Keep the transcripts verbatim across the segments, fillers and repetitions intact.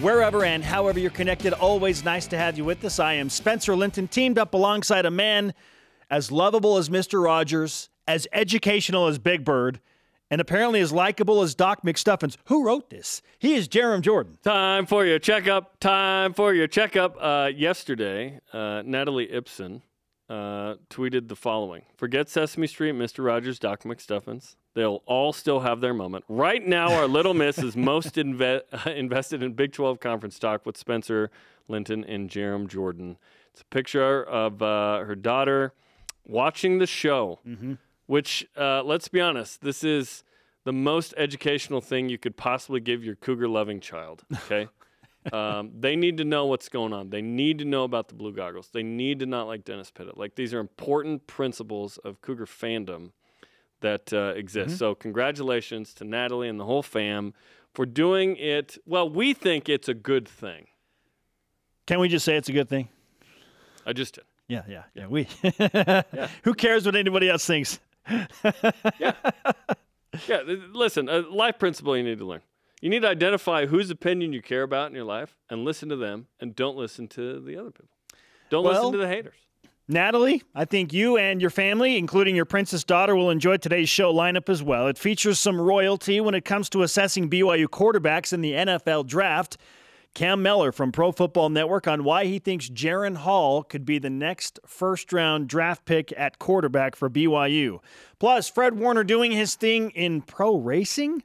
wherever and however you're connected, always nice to have you with us. I am Spencer Linton, teamed up alongside a man as lovable as Mister Rogers, as educational as Big Bird, and apparently as likable as Doc McStuffins. Who wrote this? He is Jerem Jordan. Time for your checkup. Time for your checkup. Uh, yesterday, uh, Natalie Ibsen uh, tweeted the following. Forget Sesame Street, Mister Rogers, Doc McStuffins. They'll all still have their moment. Right now, our little miss is most inve- invested in Big twelve Conference talk with Spencer Linton and Jerem Jordan. It's a picture of uh, her daughter watching the show. Mm-hmm. Which, uh, let's be honest, this is the most educational thing you could possibly give your cougar-loving child, okay? um, they need to know what's going on. They need to know about the blue goggles. They need to not like Dennis Pitta. Like, these are important principles of cougar fandom that uh, exist. Mm-hmm. So congratulations to Natalie and the whole fam for doing it. Well, we think it's a good thing. Can we just say it's a good thing? I just did. Yeah, yeah, yeah. We. yeah. Who cares what anybody else thinks? yeah. Yeah. Listen, a life principle you need to learn. You need to identify whose opinion you care about in your life and listen to them, and don't listen to the other people. Don't well, listen to the haters. Natalie, I think you and your family, including your princess daughter, will enjoy today's show lineup as well. It features some royalty when it comes to assessing B Y U quarterbacks in the N F L draft. Cam Meller from Pro Football Network on why he thinks Jaron Hall could be the next first-round draft pick at quarterback for B Y U. Plus, Fred Warner doing his thing in pro racing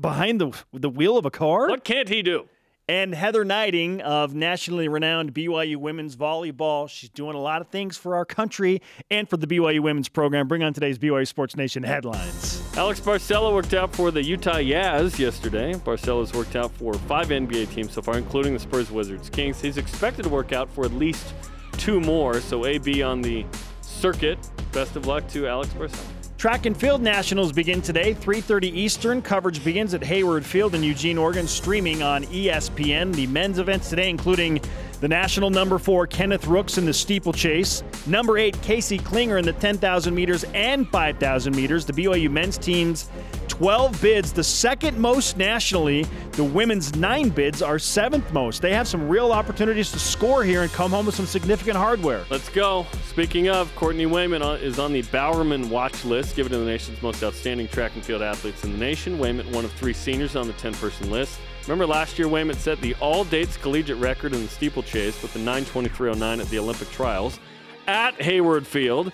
behind the the wheel of a car. What can't he do? And Heather Knighting of nationally renowned B Y U women's volleyball. She's doing a lot of things for our country and for the B Y U women's program. Bring on today's B Y U Sports Nation headlines. Alex Barcelo worked out for the Utah Jazz yesterday. Barcelo's worked out for five N B A teams so far, including the Spurs, Wizards, Kings. He's expected to work out for at least two more, so A B on the circuit. Best of luck to Alex Barcelo. Track and field nationals begin today, three thirty Eastern. Coverage begins at Hayward Field in Eugene, Oregon, streaming on E S P N. The men's events today, including the national number four, Kenneth Rooks in the steeplechase, number eight, Casey Klinger in the ten thousand meters and five thousand meters. The B Y U men's team's twelve bids, the second most nationally. The women's nine bids are seventh most. They have some real opportunities to score here and come home with some significant hardware. Let's go. Speaking of, Courtney Wayman is on the Bowerman watch list, given to the nation's most outstanding track and field athletes in the nation. Wayman, one of three seniors on the ten-person list. Remember last year, Wayman set the all-dates collegiate record in the steeplechase with the nine twenty-three oh nine at the Olympic Trials at Hayward Field.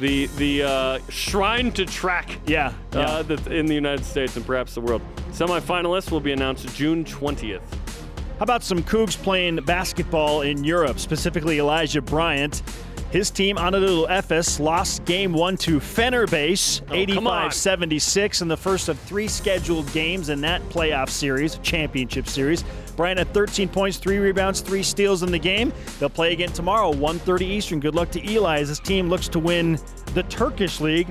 The the uh, shrine to track yeah, yeah. Uh, that's in the United States and perhaps the world. Semifinalists will be announced June twentieth. How about some Cougs playing basketball in Europe, specifically Elijah Bryant? His team, Anadolu Efes, lost game one to Fenerbahce, oh, eighty-five seventy-six in the first of three scheduled games in that playoff series, championship series. Bryant had thirteen points, three rebounds, three steals in the game. They'll play again tomorrow, one thirty Eastern. Good luck to Eli as his team looks to win the Turkish League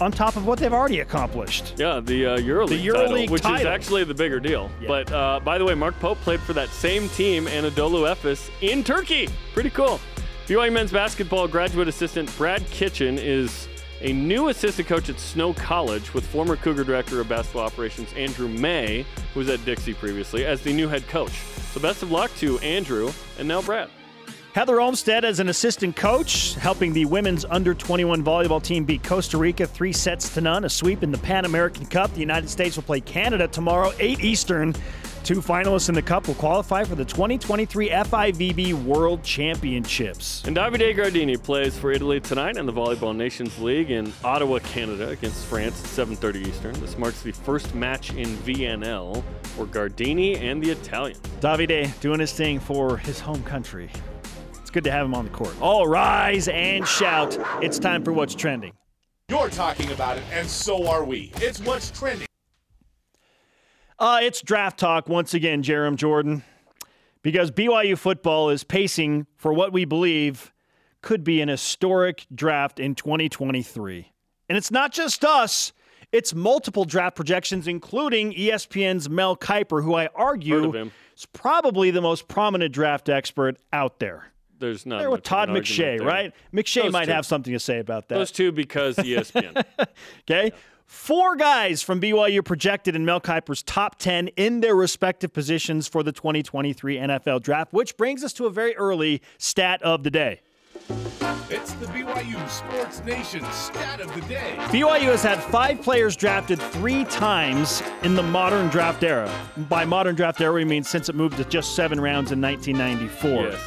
on top of what they've already accomplished. Yeah, the uh, EuroLeague the Euro title, League which title. is actually the bigger deal. Yeah. But, uh, by the way, Mark Pope played for that same team, Anadolu Efes, in Turkey. Pretty cool. B Y U men's basketball graduate assistant Brad Kitchen is a new assistant coach at Snow College with former Cougar Director of Basketball Operations Andrew May, who was at Dixie previously, as the new head coach. So best of luck to Andrew and now Brad. Heather Olmstead as an assistant coach, helping the women's under twenty-one volleyball team beat Costa Rica three sets to none, a sweep in the Pan American Cup. The United States will play Canada tomorrow, eight Eastern. Two finalists in the Cup will qualify for the twenty twenty-three F I V B World Championships. And Davide Gardini plays for Italy tonight in the Volleyball Nations League in Ottawa, Canada, against France at seven thirty Eastern. This marks the first match in V N L for Gardini and the Italian. Davide doing his thing for his home country. It's good to have him on the court. All rise and shout. It's time for What's Trending. You're talking about it, and so are we. It's What's Trending. Uh, it's draft talk once again, Jerem Jordan, because B Y U football is pacing for what we believe could be an historic draft in twenty twenty-three. And it's not just us. It's multiple draft projections, including E S P N's Mel Kiper, who I argue is probably the most prominent draft expert out there. There's not. There with Todd McShay, right? McShay Those might two. have something to say about that. Those two because E S P N. Okay. Yeah. Four guys from B Y U projected in Mel Kiper's top ten in their respective positions for the twenty twenty-three N F L Draft, which brings us to a very early stat of the day. It's the B Y U Sports Nation stat of the day. B Y U has had five players drafted three times in the modern draft era. By modern draft era, we mean since it moved to just seven rounds in nineteen ninety-four. Yes.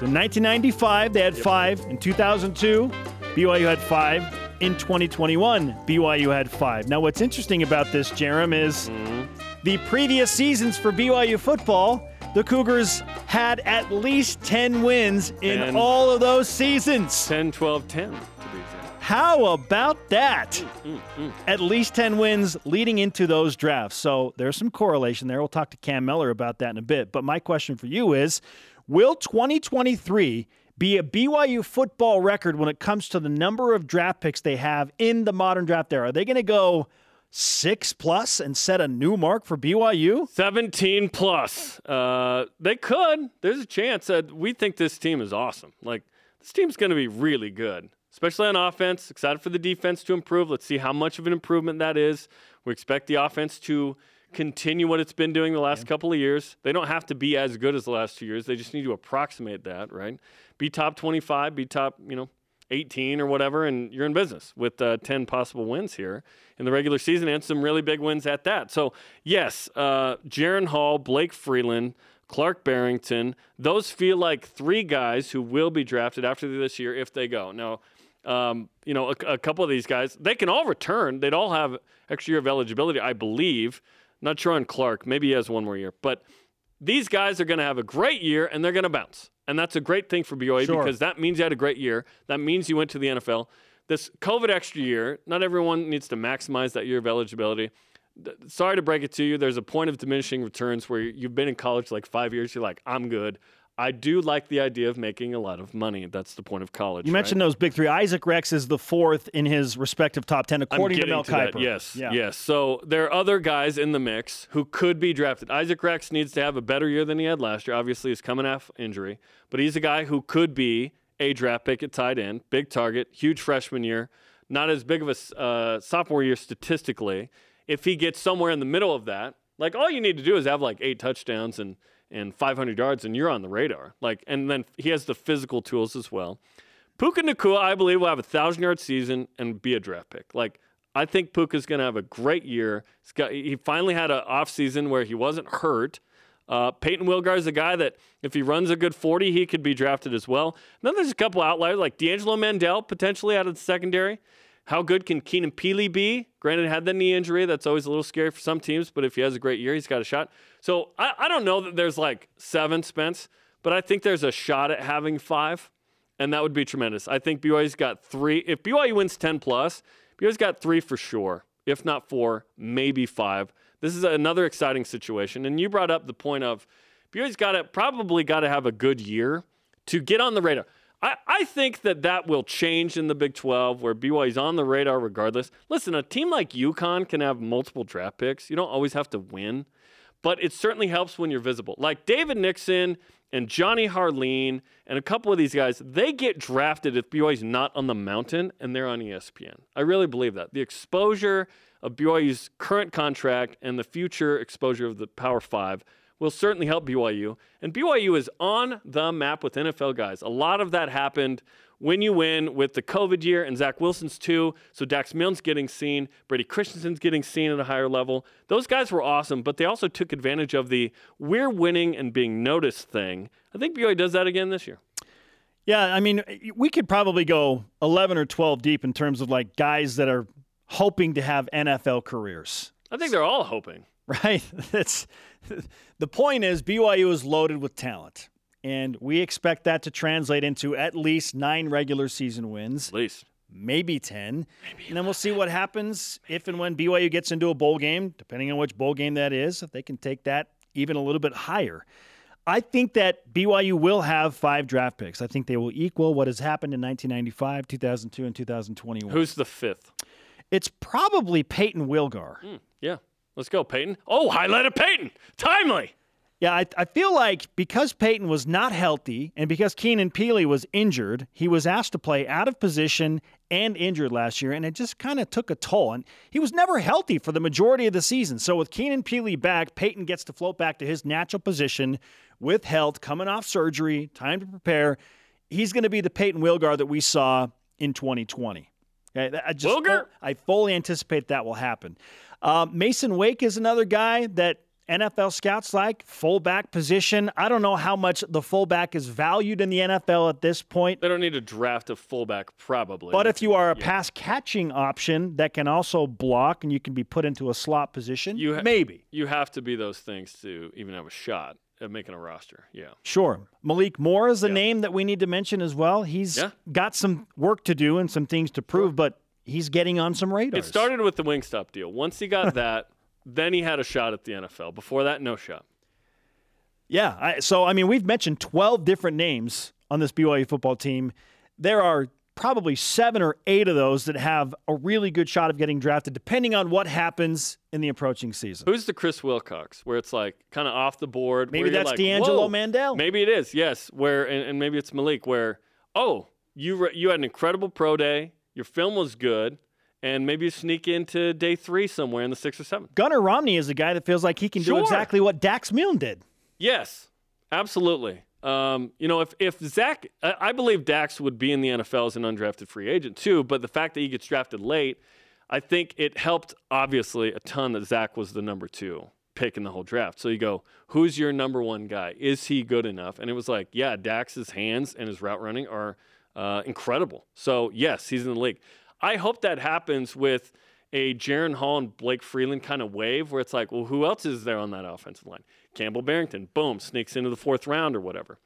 So in nineteen ninety-five, they had yep. five. In two thousand two, B Y U had five. In twenty twenty-one, B Y U had five. Now, what's interesting about this, Jerem, is mm-hmm. the previous seasons for B Y U football, the Cougars had at least ten wins in ten, all of those seasons. ten, twelve, ten, to be exact. How about that? Mm, mm, mm. At least ten wins leading into those drafts. So there's some correlation there. We'll talk to Cam Miller about that in a bit. But my question for you is, will twenty twenty-three be a B Y U football record when it comes to the number of draft picks they have in the modern draft era? Are they going to go six plus and set a new mark for B Y U? seventeen plus. Uh, they could. There's a chance. That we think this team is awesome. Like, this team's going to be really good, especially on offense. Excited for the defense to improve. Let's see how much of an improvement that is. We expect the offense to continue what it's been doing the last yeah. couple of years. They don't have to be as good as the last two years. They just need to approximate that, right? Be top twenty-five, be top, you know, eighteen or whatever, and you're in business with uh, ten possible wins here in the regular season and some really big wins at that. So, yes, uh, Jaron Hall, Blake Freeland, Clark Barrington, those feel like three guys who will be drafted after this year if they go. Now, um, you know, a, a couple of these guys, they can all return. They'd all have extra year of eligibility, I believe. Not sure on Clark. Maybe he has one more year. But these guys are going to have a great year, and they're going to bounce. And that's a great thing for B Y U sure. because that means you had a great year. That means you went to the N F L. This COVID extra year, not everyone needs to maximize that year of eligibility. Th- sorry to break it to you. There's a point of diminishing returns where you've been in college like five years. You're like, I'm good. I do like the idea of making a lot of money. That's the point of college. You mentioned right? those big three. Isaac Rex is the fourth in his respective top ten, according to Mel to Kiper. That. Yes, yeah. yes. So there are other guys in the mix who could be drafted. Isaac Rex needs to have a better year than he had last year. Obviously, he's coming off injury. But he's a guy who could be a draft pick at tight end, big target, huge freshman year, not as big of a uh, sophomore year statistically. If he gets somewhere in the middle of that, like all you need to do is have like eight touchdowns and and five hundred yards, and you're on the radar. Like, and then he has the physical tools as well. Puka Nacua, I believe, will have a one thousand-yard season and be a draft pick. Like, I think Puka's going to have a great year. He's got, he finally had an offseason where he wasn't hurt. Uh, Peyton Wilgar is a guy that if he runs a good forty, he could be drafted as well. And then there's a couple outliers, like D'Angelo Mandel, potentially out of the secondary. How good can Keenan Peely be? Granted, had the knee injury. That's always a little scary for some teams, but if he has a great year, he's got a shot. So I, I don't know that there's like seven, Spence, but I think there's a shot at having five, and that would be tremendous. I think B Y U's got three. If B Y U wins ten plus, B Y U's got three for sure, if not four, maybe five. This is another exciting situation. And you brought up the point of B Y U's got to, probably got to have a good year to get on the radar. I, I think that that will change in the Big twelve where B Y U's on the radar regardless. Listen, a team like UConn can have multiple draft picks. You don't always have to win, but it certainly helps when you're visible. Like David Nixon and Johnny Harleen and a couple of these guys, they get drafted if B Y U's not on the mountain and they're on E S P N. I really believe that. The exposure of B Y U's current contract and the future exposure of the Power Five will certainly help B Y U. And B Y U is on the map with N F L guys. A lot of that happened when you win with the COVID year and Zach Wilson's too. So Dax Milne's getting seen. Brady Christensen's getting seen at a higher level. Those guys were awesome, but they also took advantage of the we're winning and being noticed thing. I think B Y U does that again this year. Yeah, I mean, we could probably go eleven or twelve deep in terms of like guys that are hoping to have N F L careers. I think they're all hoping. Right? That's the point is B Y U is loaded with talent, and we expect that to translate into at least nine regular season wins. At least. Maybe ten. Maybe and then we'll see what happens if and when B Y U gets into a bowl game, depending on which bowl game that is, if they can take that even a little bit higher. I think that B Y U will have five draft picks. I think they will equal what has happened in nineteen ninety-five, two thousand two, and two thousand twenty-one. Who's the fifth? It's probably Peyton Wilgar. Mm, yeah. Let's go, Peyton. Oh, highlight of Peyton. Timely. Yeah, I, I feel like because Peyton was not healthy and because Keenan Peely was injured, he was asked to play out of position and injured last year, and it just kind of took a toll. And he was never healthy for the majority of the season. So with Keenan Peely back, Peyton gets to float back to his natural position with health, coming off surgery, time to prepare. He's going to be the Peyton Wilgar that we saw in twenty twenty. I just, Wilgar? I fully anticipate that will happen. Uh, Mason Wake is another guy that N F L scouts like, fullback position. I don't know how much the fullback is valued in the N F L at this point. They don't need to draft a fullback, probably. But if you are a yeah. pass-catching option that can also block and you can be put into a slot position, you ha- maybe. You have to be those things to even have a shot at making a roster, yeah. Sure. Malik Moore is the yeah. name that we need to mention as well. He's yeah. got some work to do and some things to prove, sure. but he's getting on some radars. It started with the Wingstop deal. Once he got that, then he had a shot at the N F L. Before that, no shot. Yeah, I, so, I mean, we've mentioned twelve different names on this B Y U football team. There are probably seven or eight of those that have a really good shot of getting drafted, depending on what happens in the approaching season. Who's the Chris Wilcox, where it's like kind of off the board? Maybe that's like, D'Angelo Mandel. Maybe it is, yes, where and, and maybe it's Malik, where, oh, you re- you had an incredible pro day, your film was good, and maybe you sneak into day three somewhere in the sixth or seventh. Gunnar Romney is a guy that feels like he can sure. do exactly what Dax Milne did. Yes, absolutely. Um, you know, if, if Zach, I, I believe Dax would be in the N F L as an undrafted free agent too, but the fact that he gets drafted late, I think it helped obviously a ton that Zach was the number two pick in the whole draft. So you go, who's your number one guy? Is he good enough? And it was like, yeah, Dax's hands and his route running are uh, incredible. So yes, he's in the league. I hope that happens with a Jaron Hall and Blake Freeland kind of wave where it's like, well, who else is there on that offensive line? Campbell Barrington, boom, sneaks into the fourth round or whatever.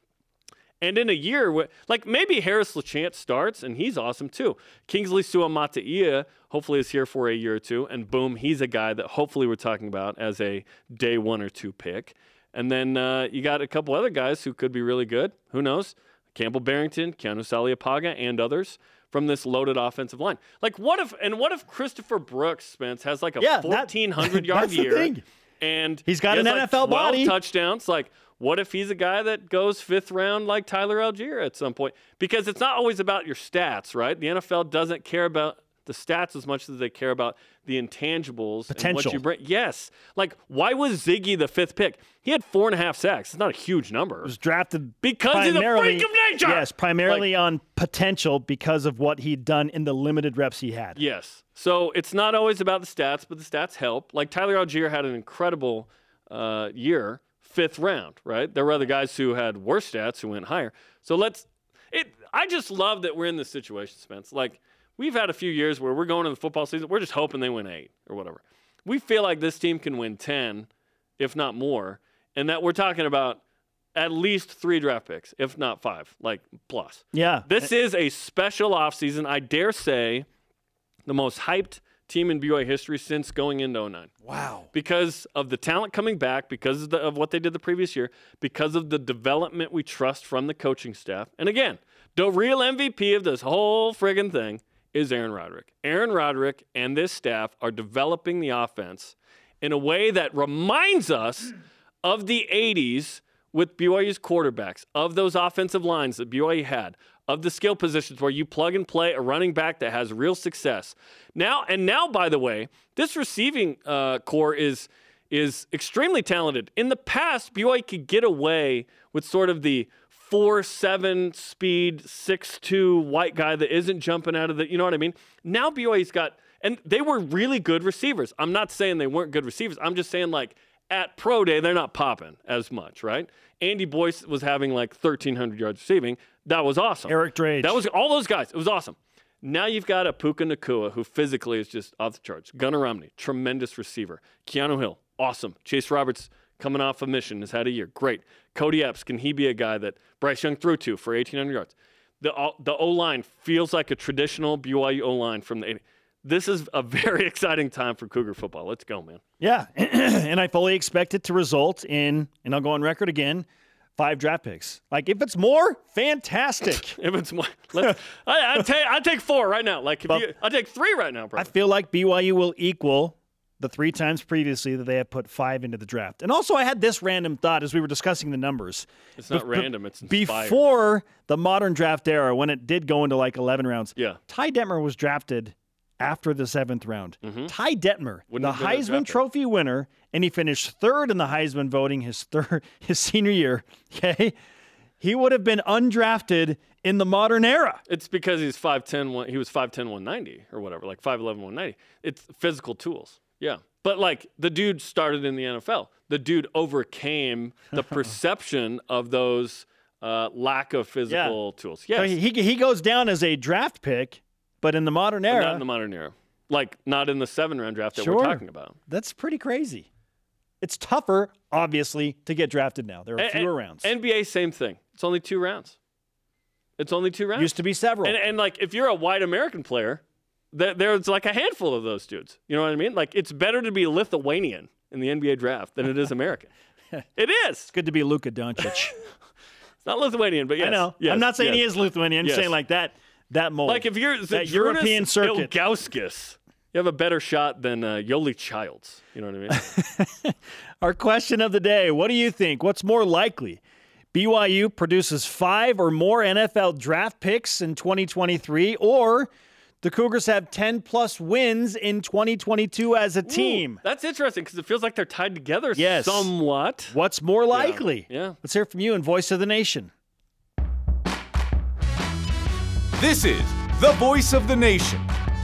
And in a year, like maybe Harris Lachance starts, and he's awesome too. Kingsley Suamataia hopefully is here for a year or two, and boom, he's a guy that hopefully we're talking about as a day one or two pick. And then uh, you got a couple other guys who could be really good. Who knows? Campbell Barrington, Keanu Saleapaga, and others from this loaded offensive line. Like, what if, and what if Christopher Brooks, Spence, has like a yeah, fourteen hundred yard year and he's got he an like N F L body, touchdowns? Like, what if he's a guy that goes fifth round like Tyler Algier at some point? Because it's not always about your stats, right? The N F L doesn't care about the stats as much as they care about the intangibles. Potential. And what you bring. Yes. Like, why was Ziggy the fifth pick? He had four and a half sacks. It's not a huge number. It was drafted because he's a freak of nature. Yes, primarily like, on potential because of what he'd done in the limited reps he had. Yes. So it's not always about the stats, but the stats help. Like, Tyler Algier had an incredible uh, year, fifth round, right? There were other guys who had worse stats who went higher. So let's – It. I just love that we're in this situation, Spence. Like, we've had a few years where we're going into the football season, we're just hoping they win eight or whatever. We feel like this team can win ten, if not more, and that we're talking about at least three draft picks, if not five, like plus. Yeah. This is a special offseason. I dare say the most hyped team in B Y U history since going into oh nine. Wow. Because of the talent coming back, because of, the, of what they did the previous year, because of the development we trust from the coaching staff. And again, the real M V P of this whole friggin' thing is Aaron Roderick. Aaron Roderick and this staff are developing the offense in a way that reminds us of the eighties with B Y U's quarterbacks, of those offensive lines that B Y U had, of the skill positions where you plug and play a running back that has real success. Now, and now, by the way, this receiving uh, core is, is extremely talented. In the past, B Y U could get away with sort of the four seven speed, six two white guy that isn't jumping out of the, you know what I mean? Now B Y U's got, and they were really good receivers. I'm not saying they weren't good receivers. I'm just saying, like, at pro day, they're not popping as much, right? Andy Boyce was having like thirteen hundred yards receiving. That was awesome. Eric Drage. That was all those guys. It was awesome. Now you've got a Puka Nacua who physically is just off the charts. Gunnar Romney, tremendous receiver. Keanu Hill, awesome. Chase Roberts, coming off a mission, has had a year. Great. Cody Epps, can he be a guy that Bryce Young threw to for eighteen hundred yards? The the O-line feels like a traditional B Y U O-line from the eighties. This is a very exciting time for Cougar football. Let's go, man. Yeah, and I fully expect it to result in, and I'll go on record again, Five draft picks. Like, if it's more, fantastic. If it's more, let's, I, I'd, take, I'd take four right now. Like, if you, I'd take three right now, bro. I feel like B Y U will equal the three times previously that they had put five into the draft. And also, I had this random thought as we were discussing the numbers. It's not Be- random. It's inspired. Before the modern draft era, when it did go into, like, eleven rounds, yeah. Ty Detmer was drafted after the seventh round. Mm-hmm. Ty Detmer, Wouldn't the Heisman Trophy winner, and he finished third in the Heisman voting his third his senior year. Okay, he would have been undrafted in the modern era. It's because he's five ten, he was five ten, one ninety or whatever, like five eleven, one ninety. It's physical tools. Yeah. But like the dude started in the N F L. The dude overcame the perception of those uh, lack of physical yeah. tools. Yes. So he he goes down as a draft pick. But in the modern era. But not in the modern era. Like, not in the seven-round draft that sure. we're talking about. That's pretty crazy. It's tougher, obviously, to get drafted now. There are and, fewer and rounds. N B A, same thing. It's only two rounds. It's only two rounds. Used to be several. And, and like, if you're a white American player, th- there's, like, a handful of those dudes. You know what I mean? Like, it's better to be Lithuanian in the N B A draft than it is American. It is. It's good to be Luka Doncic. It's not Lithuanian, but yes. I know. Yes, I'm not saying yes. he is Lithuanian. I'm yes. saying like that. That mold. Like if you're the European circuit. Ilgauskas, you have a better shot than uh, Yoli Childs. You know what I mean? Our question of the day. What do you think? What's more likely? B Y U produces five or more N F L draft picks in twenty twenty-three, or the Cougars have ten plus wins in twenty twenty-two as a team. Ooh, that's interesting because it feels like they're tied together yes. somewhat. What's more likely? Yeah. yeah. Let's hear from you in Voice of the Nation. This is the Voice of the Nation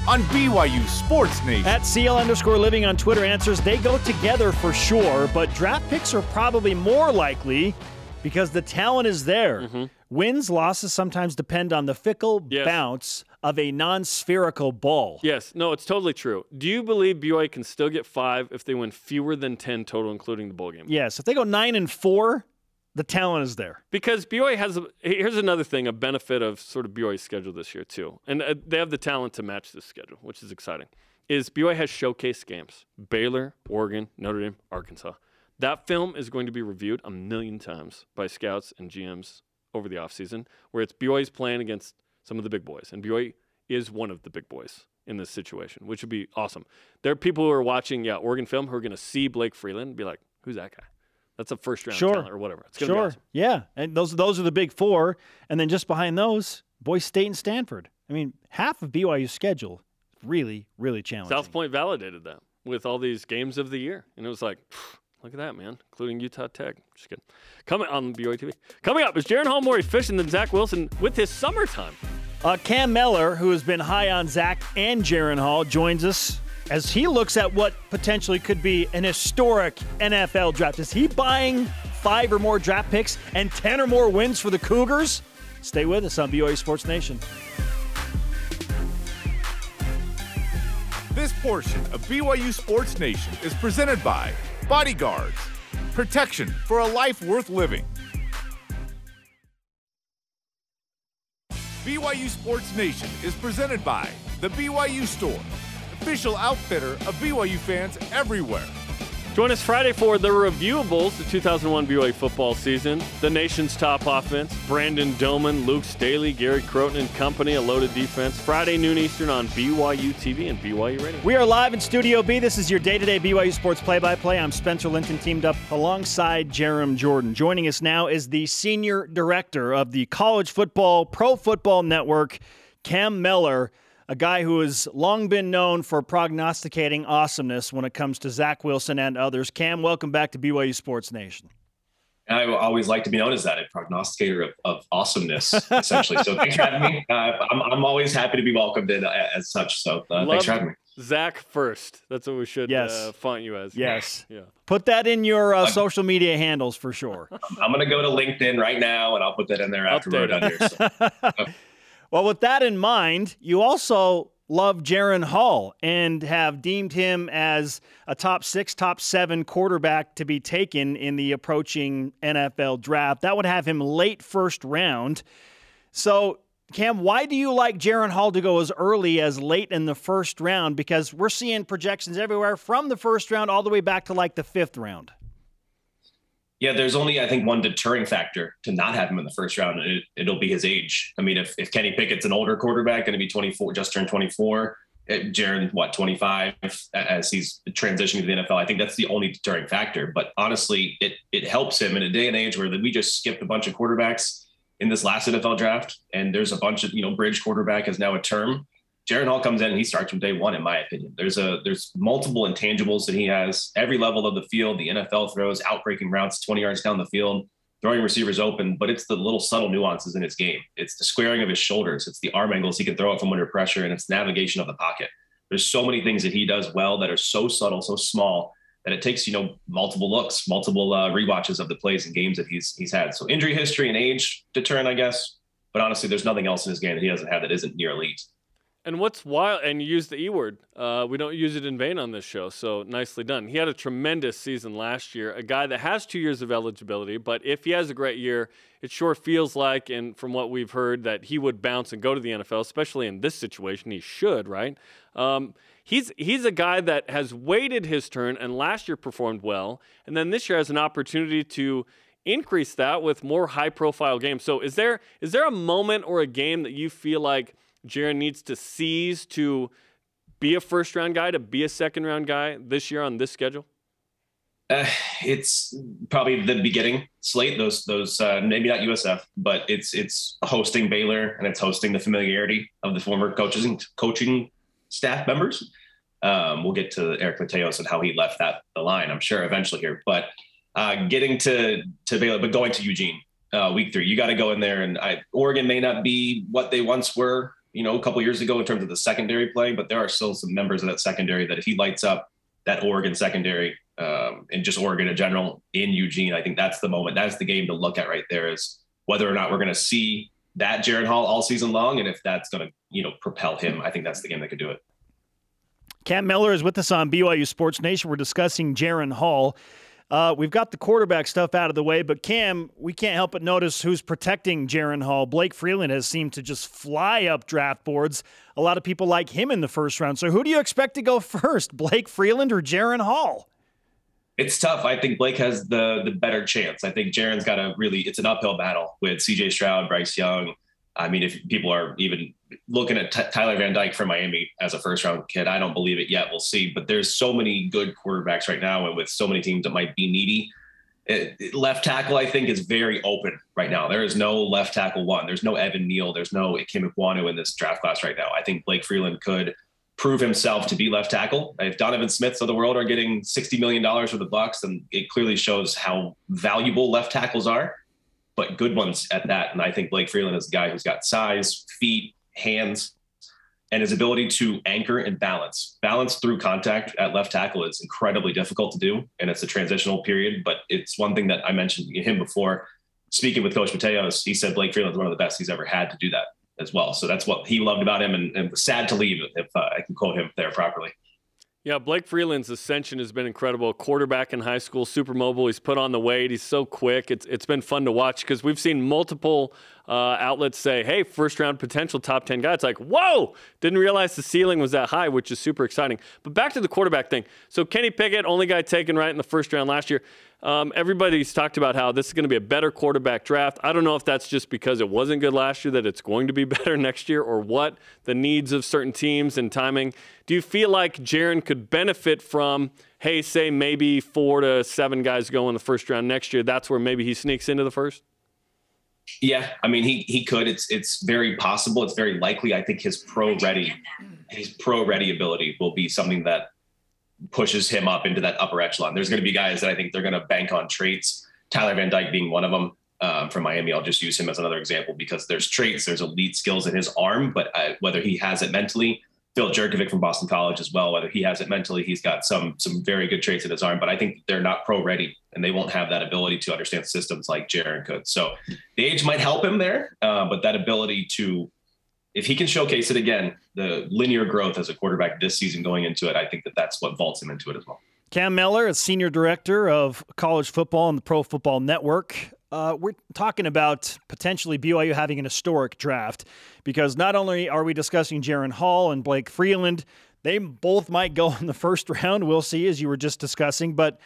on B Y U Sports Nation. At C L underscore living on Twitter answers, they go together for sure, but draft picks are probably more likely because the talent is there. Mm-hmm. Wins, losses sometimes depend on the fickle yes. bounce of a non-spherical ball. Yes, no, it's totally true. Do you believe B Y U can still get five if they win fewer than ten total, including the bowl game? Yes, if they go nine and four, the talent is there. Because B Y U has, a, here's another thing, a benefit of sort of B Y U's schedule this year too. And they have the talent to match this schedule, which is exciting, is B Y U has showcase games. Baylor, Oregon, Notre Dame, Arkansas. That film is going to be reviewed a million times by scouts and G Ms over the offseason, where it's B Y U's playing against some of the big boys. And B Y U is one of the big boys in this situation, which would be awesome. There are people who are watching yeah, Oregon film who are going to see Blake Freeland and be like, who's that guy? That's a first round sure. talent or whatever. It's gonna sure. be awesome. Yeah. And those those are the big four. And then just behind those, Boise State and Stanford. I mean, half of B Y U's schedule is really, really challenging. South Point validated that with all these games of the year. And it was like, look at that, man, including Utah Tech. Just kidding. Coming on B Y U T V. Coming up is Jaron Hallmore fishing than Zach Wilson with his summertime. Uh, Cam Meller, who has been high on Zach and Jaron Hall, joins us as he looks at what potentially could be an historic N F L draft. Is he buying five or more draft picks and ten or more wins for the Cougars? Stay with us on B Y U Sports Nation. This portion of B Y U Sports Nation is presented by Bodyguards, protection for a life worth living. B Y U Sports Nation is presented by The B Y U Store, official outfitter of B Y U fans everywhere. Join us Friday for the reviewables, the two thousand one B Y U football season, the nation's top offense, Brandon Doman, Luke Staley, Gary Croton and company, a loaded defense. Friday noon Eastern on B Y U T V and B Y U Radio. We are live in Studio B. This is your day-to-day B Y U sports play-by-play. I'm Spencer Linton, teamed up alongside Jerem Jordan. Joining us now is the senior director of the College Football Pro Football Network, Cam Meller, a guy who has long been known for prognosticating awesomeness when it comes to Zach Wilson and others. Cam, welcome back to B Y U Sports Nation. I always like to be known as that, a prognosticator of, of awesomeness, essentially. So thanks for having me. Uh, I'm, I'm always happy to be welcomed in as such. So uh, thanks for having me. Zach first. That's what we should yes. uh, font you as. Yes. Yeah. Put that in your uh, social media handles for sure. I'm going to go to LinkedIn right now, and I'll put that in there after we're done here. So. Okay. Well, with that in mind, you also love Jaron Hall and have deemed him as a top six, top seven quarterback to be taken in the approaching N F L draft. That would have him late first round. So, Cam, why do you like Jaron Hall to go as early as late in the first round? Because we're seeing projections everywhere from the first round all the way back to like the fifth round. Yeah, there's only, I think, one deterring factor to not have him in the first round. It, it'll be his age. I mean, if, if Kenny Pickett's an older quarterback, going to be twenty-four, just turned twenty-four, Jaron, what, twenty-five, as he's transitioning to the N F L, I think that's the only deterring factor. But honestly, it it helps him in a day and age where we just skipped a bunch of quarterbacks in this last N F L draft, and there's a bunch of, you know, bridge quarterback is now a term. Jaron Hall comes in and he starts from day one, in my opinion. There's a there's multiple intangibles that he has. Every level of the field, the N F L throws, outbreaking routes twenty yards down the field, throwing receivers open, but it's the little subtle nuances in his game. It's the squaring of his shoulders. It's the arm angles he can throw it from under pressure, and it's navigation of the pocket. There's so many things that he does well that are so subtle, so small, that it takes, you know, multiple looks, multiple uh, rewatches of the plays and games that he's he's had. So injury history and age deterrent, I guess. But honestly, there's nothing else in his game that he doesn't have that isn't near elite. And what's wild, and you use the E word. Uh, we don't use it in vain on this show, so nicely done. He had a tremendous season last year, a guy that has two years of eligibility, but if he has a great year, it sure feels like, and from what we've heard, that he would bounce and go to the N F L, especially in this situation. He should, right? Um, he's he's a guy that has waited his turn and last year performed well, and then this year has an opportunity to increase that with more high-profile games. So is there is there a moment or a game that you feel like Jaron needs to seize to be a first-round guy, to be a second-round guy this year on this schedule? Uh, it's probably the beginning slate. Those, those uh, maybe not U S F, but it's it's hosting Baylor, and it's hosting the familiarity of the former coaches and coaching staff members. Um, we'll get to Eric Mateos and how he left that the line, I'm sure, eventually here. But uh, getting to to Baylor, but going to Eugene uh, week three, you got to go in there, and I, Oregon may not be what they once were, you know, a couple years ago in terms of the secondary play, but there are still some members of that secondary that if he lights up that Oregon secondary um, and just Oregon in general in Eugene, I think that's the moment. That's the game to look at right there, is whether or not we're going to see that Jaron Hall all season long. And if that's going to, you know, propel him, I think that's the game that could do it. Cat Miller is with us on B Y U Sports Nation. We're discussing Jaron Hall. Uh, we've got the quarterback stuff out of the way, but Cam, we can't help but notice who's protecting Jaron Hall. Blake Freeland has seemed to just fly up draft boards. A lot of people like him in the first round. So who do you expect to go first, Blake Freeland or Jaron Hall? It's tough. I think Blake has the the better chance. I think Jaron's got a really, it's an uphill battle with C J Stroud, Bryce Young. I mean, if people are even looking at T- Tyler Van Dyke from Miami as a first-round kid, I don't believe it yet. We'll see. But there's so many good quarterbacks right now, and with so many teams that might be needy. It, it, left tackle, I think, is very open right now. There is no left tackle one. There's no Evan Neal. There's no Ikem Ekwonu in this draft class right now. I think Blake Freeland could prove himself to be left tackle. If Donovan Smiths of the world are getting sixty million dollars for the Bucs, then it clearly shows how valuable left tackles are, but good ones at that. And I think Blake Freeland is a guy who's got size, feet, hands, and his ability to anchor and balance. Balance through contact at left tackle is incredibly difficult to do, and it's a transitional period, but it's one thing that I mentioned to him before. Speaking with Coach Mateos, he said Blake Freeland's one of the best he's ever had to do that as well. So that's what he loved about him, and, and was sad to leave, if uh, I can quote him there properly. Yeah, Blake Freeland's ascension has been incredible. Quarterback in high school, super mobile. He's put on the weight. He's so quick. It's It's been fun to watch, because we've seen multiple uh, outlets say, hey, first-round potential top ten guy. It's like, whoa, didn't realize the ceiling was that high, which is super exciting. But back to the quarterback thing. So Kenny Pickett, only guy taken right in the first round last year. Um, everybody's talked about how this is going to be a better quarterback draft. I don't know if that's just because it wasn't good last year that it's going to be better next year, or what the needs of certain teams and timing. Do you feel like Jaron could benefit from, hey, say maybe four to seven guys go in the first round next year? That's where maybe he sneaks into the first? Yeah, I mean, he he could. It's it's very possible. It's very likely. I think his pro-ready, his pro-ready ability will be something that pushes him up into that upper echelon. There's going to be guys that I think they're going to bank on traits. Tyler Van Dyke being one of them um, from Miami. I'll just use him as another example, because there's traits, there's elite skills in his arm, but I, whether he has it mentally, Phil Jerkovic from Boston College as well, whether he has it mentally, he's got some, some very good traits in his arm, but I think they're not pro ready, and they won't have that ability to understand systems like Jaron could. So the age might help him there, uh, but that ability to, if he can showcase it again, the linear growth as a quarterback this season going into it, I think that that's what vaults him into it as well. Cam Miller is Senior Director of College Football and the Pro Football Network. Uh, we're talking about potentially B Y U having an historic draft, because not only are we discussing Jaron Hall and Blake Freeland, they both might go in the first round. We'll see, as you were just discussing, but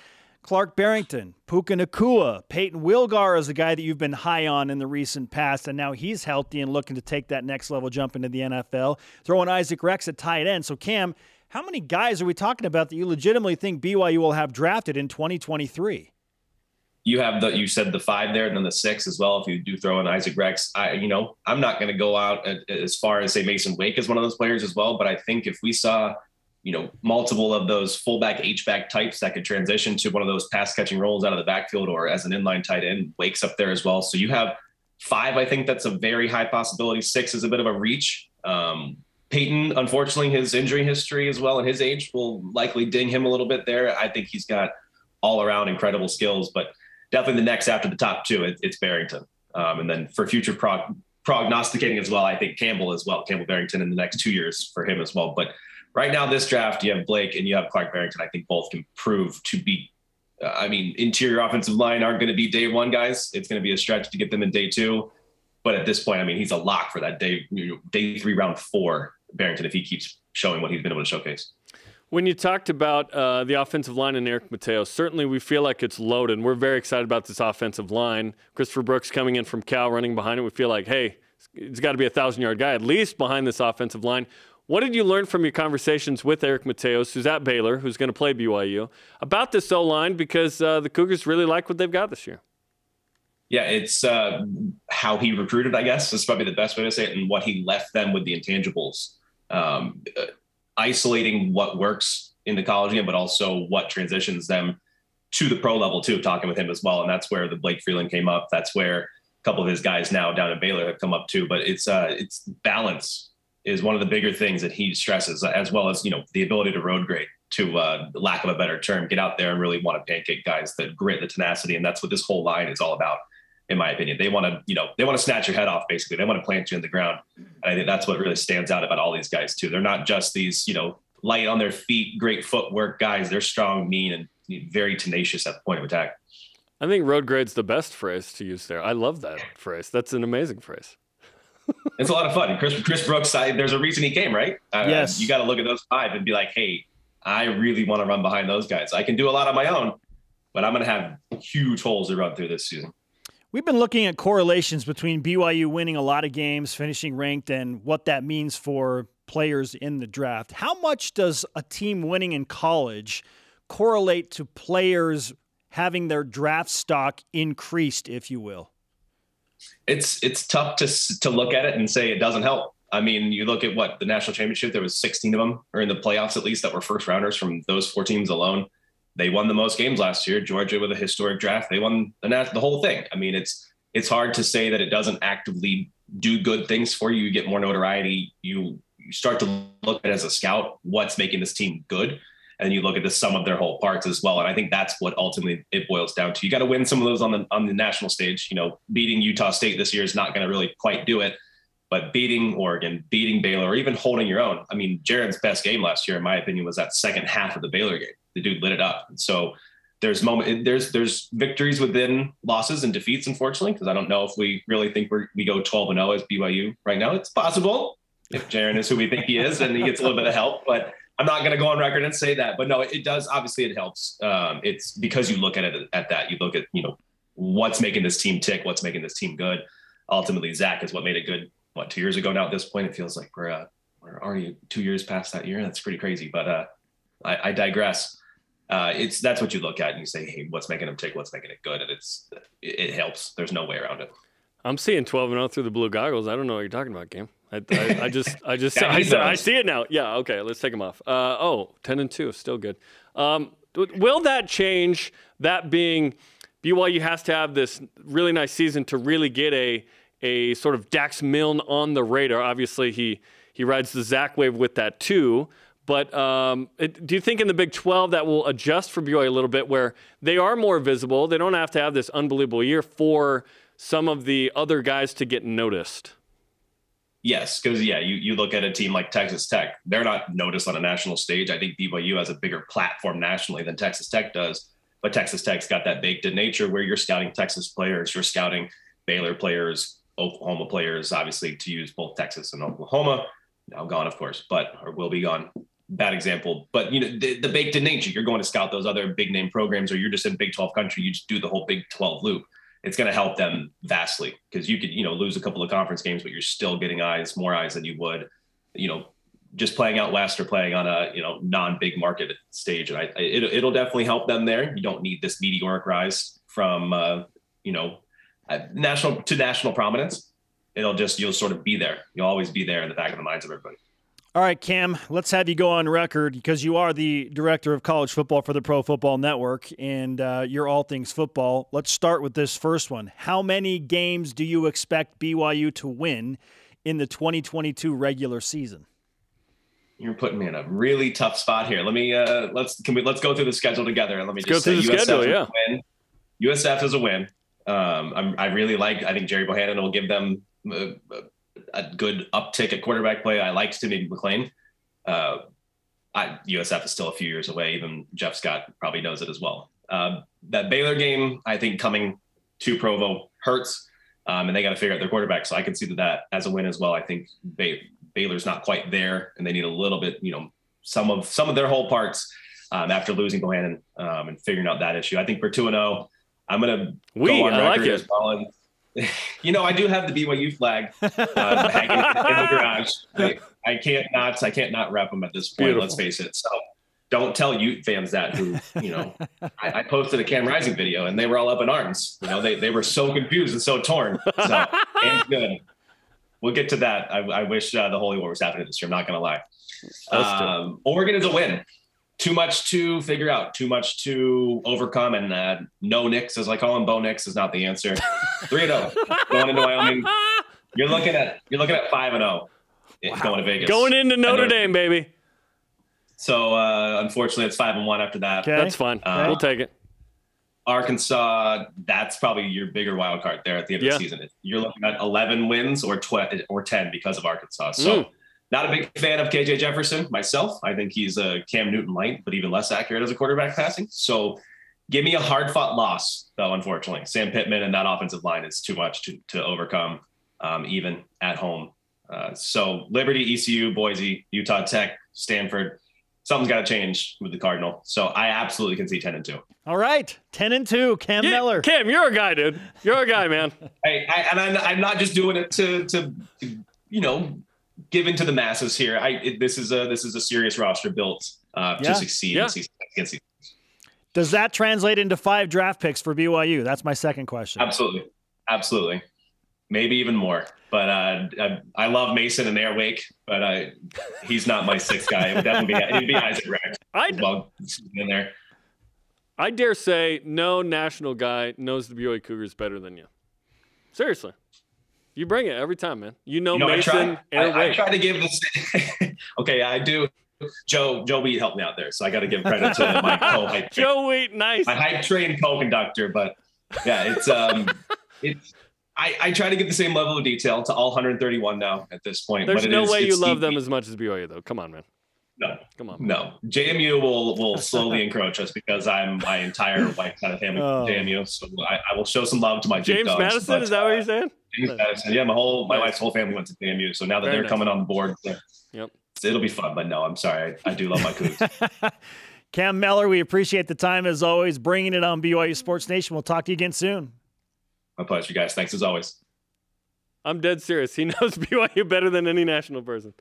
Clark Barrington, Puka Nacua, Peyton Wilgar is a guy that you've been high on in the recent past, and now he's healthy and looking to take that next level jump into the N F L. Throwing Isaac Rex at tight end. So, Cam, how many guys are we talking about that you legitimately think B Y U will have drafted in twenty twenty-three? You have the, you said the five there and then the six as well. If you do throw in Isaac Rex, I, you know, I'm not going to go out as far as say Mason Wake is one of those players as well. But I think if we saw, you know, multiple of those fullback H-back types that could transition to one of those pass catching roles out of the backfield or as an inline tight end, Wake's up there as well. So you have five. I think that's a very high possibility. Six is a bit of a reach. Um, Peyton, unfortunately, his injury history as well and his age will likely ding him a little bit there. I think he's got all around incredible skills, but definitely the next after the top two, it, it's Barrington. Um, and then for future prog- prognosticating as well, I think Campbell as well, Campbell Barrington in the next two years for him as well. But right now, this draft, you have Blake and you have Clark Barrington. I think both can prove to be, uh, I mean, interior offensive line aren't going to be day one guys. It's going to be a stretch to get them in day two. But at this point, I mean, he's a lock for that day, you know, day three, round four, Barrington, if he keeps showing what he's been able to showcase. When you talked about uh, the offensive line and Eric Mateo, certainly we feel like it's loaded. We're very excited about this offensive line. Christopher Brooks coming in from Cal, running behind it. We feel like, hey, it's got to be a thousand-yard guy at least behind this offensive line. What did you learn from your conversations with Eric Mateo, who's at Baylor, who's going to play B Y U, about this O-line? Because uh, the Cougars really like what they've got this year. Yeah, it's uh, how he recruited, I guess. That's probably the best way to say it, and what he left them with the intangibles. Um uh, isolating what works in the college game, but also what transitions them to the pro level too, talking with him as well. And that's where the Blake Freeland came up. That's where a couple of his guys now down at Baylor have come up too, but it's uh it's balance is one of the bigger things that he stresses, as well as, you know, the ability to road grade, to uh lack of a better term, get out there and really want to pancake guys, the grit, the tenacity. And that's what this whole line is all about. In my opinion, they want to, you know, they want to snatch your head off. Basically, they want to plant you in the ground. And I think that's what really stands out about all these guys too. They're not just these, you know, light on their feet, great footwork guys. They're strong, mean, and very tenacious at the point of attack. I think road grade's the best phrase to use there. I love that phrase. That's an amazing phrase. It's a lot of fun. Chris, Chris Brooks, I, there's a reason he came, right? Uh, yes. You got to look at those five and be like, hey, I really want to run behind those guys. I can do a lot on my own, but I'm going to have huge holes to run through this season. We've been looking at correlations between B Y U winning a lot of games, finishing ranked, and what that means for players in the draft. How much does a team winning in college correlate to players having their draft stock increased, if you will? It's it's tough to, to look at it and say it doesn't help. I mean, you look at what, the national championship, there was sixteen of them, or in the playoffs at least, that were first rounders from those four teams alone. They won the most games last year. Georgia with a historic draft. They won the, the whole thing. I mean, it's it's hard to say that it doesn't actively do good things for you. You get more notoriety. You, you start to look at, as a scout, what's making this team good. And you look at the sum of their whole parts as well. And I think that's what ultimately it boils down to. You got to win some of those on the on the national stage. You know, beating Utah State this year is not going to really quite do it. But beating Oregon, beating Baylor, or even holding your own. I mean, Jared's best game last year, in my opinion, was that second half of the Baylor game. The dude lit it up. And so there's moment, there's there's victories within losses and defeats, unfortunately, because I don't know if we really think we we go twelve and oh as B Y U right now. It's possible if Jaren is who we think he is and he gets a little bit of help, but I'm not going to go on record and say that. But no, it does. Obviously, it helps. Um, it's because you look at it at that. You look at, you know, what's making this team tick, what's making this team good. Ultimately, Zach is what made it good. What, two years ago now at this point, it feels like we're uh, we're already two years past that year. That's pretty crazy. But uh, I, I digress. Uh, it's that's what you look at and you say, hey, what's making them tick? What's making it good? And it's it, it helps. There's no way around it. I'm seeing twelve and oh through the blue goggles. I don't know what you're talking about, Cam. I, I, I just I just yeah, I, I, I see it now. Yeah, okay, let's take them off. Uh, oh, ten and two, still good. Um, will that change? That being, B Y U has to have this really nice season to really get a. a sort of Dax Milne on the radar. Obviously, he he rides the Zach wave with that too. But um, it, do you think in the Big twelve that will adjust for B Y U a little bit, where they are more visible? They don't have to have this unbelievable year for some of the other guys to get noticed. Yes, because, yeah, you, you look at a team like Texas Tech. They're not noticed on a national stage. I think B Y U has a bigger platform nationally than Texas Tech does. But Texas Tech's got that baked in nature where you're scouting Texas players, you're scouting Baylor players, Oklahoma players, obviously, to use both Texas and Oklahoma, now gone, of course, but or will be gone. bad example, but you know, the, the baked in nature, you're going to scout those other big name programs, or you're just in Big twelve country. You just do the whole Big twelve loop. It's going to help them vastly, because you could, you know, lose a couple of conference games, but you're still getting eyes, more eyes than you would, you know, just playing out west or playing on a, you know, non-big market stage. And I, it, it'll definitely help them there. You don't need this meteoric rise from, uh, you know, national to national prominence. It'll just, you'll sort of be there. You'll always be there in the back of the minds of everybody. All right, Cam, let's have you go on record, because you are the director of college football for the Pro Football Network, and uh, you're all things football. Let's start with this first one. How many games do you expect B Y U to win in the twenty twenty-two regular season? You're putting me in a really tough spot here. Let me uh, let's can we let's go through the schedule together, and let me just say U S F is a win. Um, I'm, I really like. I think Jerry Bohannon will give them Uh, a good uptick at quarterback play. I like Timmy McLean. Uh, I, U S F is still a few years away. Even Jeff Scott probably knows it as well. Uh, that Baylor game, I think coming to Provo hurts, um, and they got to figure out their quarterback. So I can see that, that as a win as well. I think Bay, Baylor's not quite there, and they need a little bit, you know, some of some of their whole parts um, after losing Bohannon um, and figuring out that issue. I think for two and zero, I'm gonna we, go on I record like as calling. You know, I do have the B Y U flag uh, hanging in the garage. I, I can't not, I can't not wrap them at this point. Beautiful. Let's face it. So don't tell Ute fans that, who, you know, I, I posted a Cam Rising video and they were all up in arms. You know, they, they were so confused and so torn. So and good. We'll get to that. I, I wish uh, the Holy War was happening this year. I'm not going to lie. Um, Oregon is a win. Too much to figure out, too much to overcome, and uh, no Nix, as I call him, Bo Nix, is not the answer. three and oh going into Wyoming. You're looking at you're looking at five and oh wow. Going to Vegas. Going into Notre Dame, baby. So uh, unfortunately, it's five and one after that. Okay. That's fine. Um, we'll take it. Arkansas, that's probably your bigger wild card there at the end yeah. of the season. You're looking at eleven wins or tw- or ten because of Arkansas. So. Mm. Not a big fan of K J Jefferson myself. I think he's a Cam Newton light, but even less accurate as a quarterback passing. So give me a hard-fought loss, though, unfortunately. Sam Pittman and that offensive line is too much to, to overcome, um, even at home. Uh, so Liberty, E C U, Boise, Utah Tech, Stanford. Something's got to change with the Cardinal. So I absolutely can see ten and two. All right. ten and two, Cam yeah, Miller. Cam, you're a guy, dude. You're a guy, man. Hey, I, and I'm, I'm not just doing it to, to you know, given to the masses here. I it, this is a this is a serious roster built uh, yeah. to succeed. Yeah. And does that translate into five draft picks for B Y U? That's my second question. Absolutely, absolutely, maybe even more. But uh, I, I love Mason and their wake, but uh, he's not my sixth guy. It would definitely be, it'd be Isaac Rex. I well in there. I dare say no national guy knows the B Y U Cougars better than you. Seriously. You bring it every time, man. You know, you know Mason. I try, I, I try to give this. Okay, I do. Joe Joe Wheat helped me out there, so I got to give credit to my co-hype train. Joe Wheat, nice. My hype train co-conductor, but yeah, it's um, it's. I, I try to give the same level of detail to all one hundred thirty-one now at this point. There's but no it is, way you love deep them deep. As much as B Y U, though. Come on, man. No, come on. Man. No, J M U will will slowly encroach us because I'm my entire white side of family oh. J M U, so I, I will show some love to my James dogs, Madison. But, is that what you're saying? James Madison. Yeah, my whole my wife's whole family went to J M U, so now that Very they're nice. Coming on board, yep, it'll be fun. But no, I'm sorry, I, I do love my Cougs. Cam Meller, we appreciate the time as always, bringing it on B Y U Sports Nation. We'll talk to you again soon. My pleasure, guys. Thanks as always. I'm dead serious. He knows B Y U better than any national person.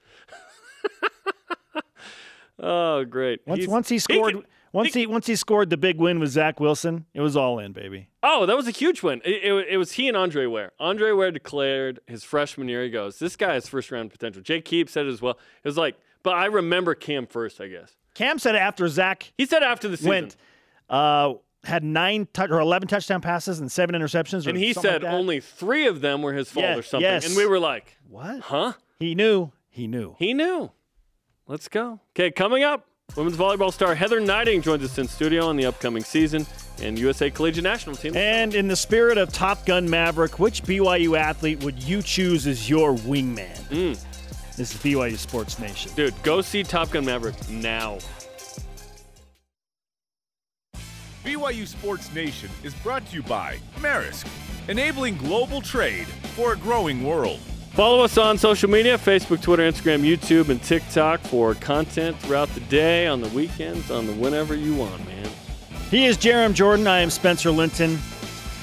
Oh, great! Once, once he scored, he can, once he, he once he scored the big win with Zach Wilson, it was all in, baby. Oh, that was a huge win. It, it, it was he and Andre Ware. Andre Ware declared his freshman year. He goes, "This guy has first round potential." Jake Keep said it as well. It was like, but I remember Cam first, I guess. Cam said after Zach, he said after the season went, uh, had nine touch or eleven touchdown passes and seven interceptions, or and he said like only three of them were his fault yes, or something. Yes. And we were like, "What? Huh?" He knew. He knew. He knew. Let's go. Okay, coming up, women's volleyball star Heather Knighting joins us in studio on the upcoming season and U S A Collegiate National Team. And in the spirit of Top Gun Maverick, which B Y U athlete would you choose as your wingman? Mm. This is B Y U Sports Nation. Dude, go see Top Gun Maverick now. B Y U Sports Nation is brought to you by Maersk, enabling global trade for a growing world. Follow us on social media, Facebook, Twitter, Instagram, YouTube, and TikTok for content throughout the day, on the weekends, on the whenever you want, man. He is Jerem Jordan. I am Spencer Linton.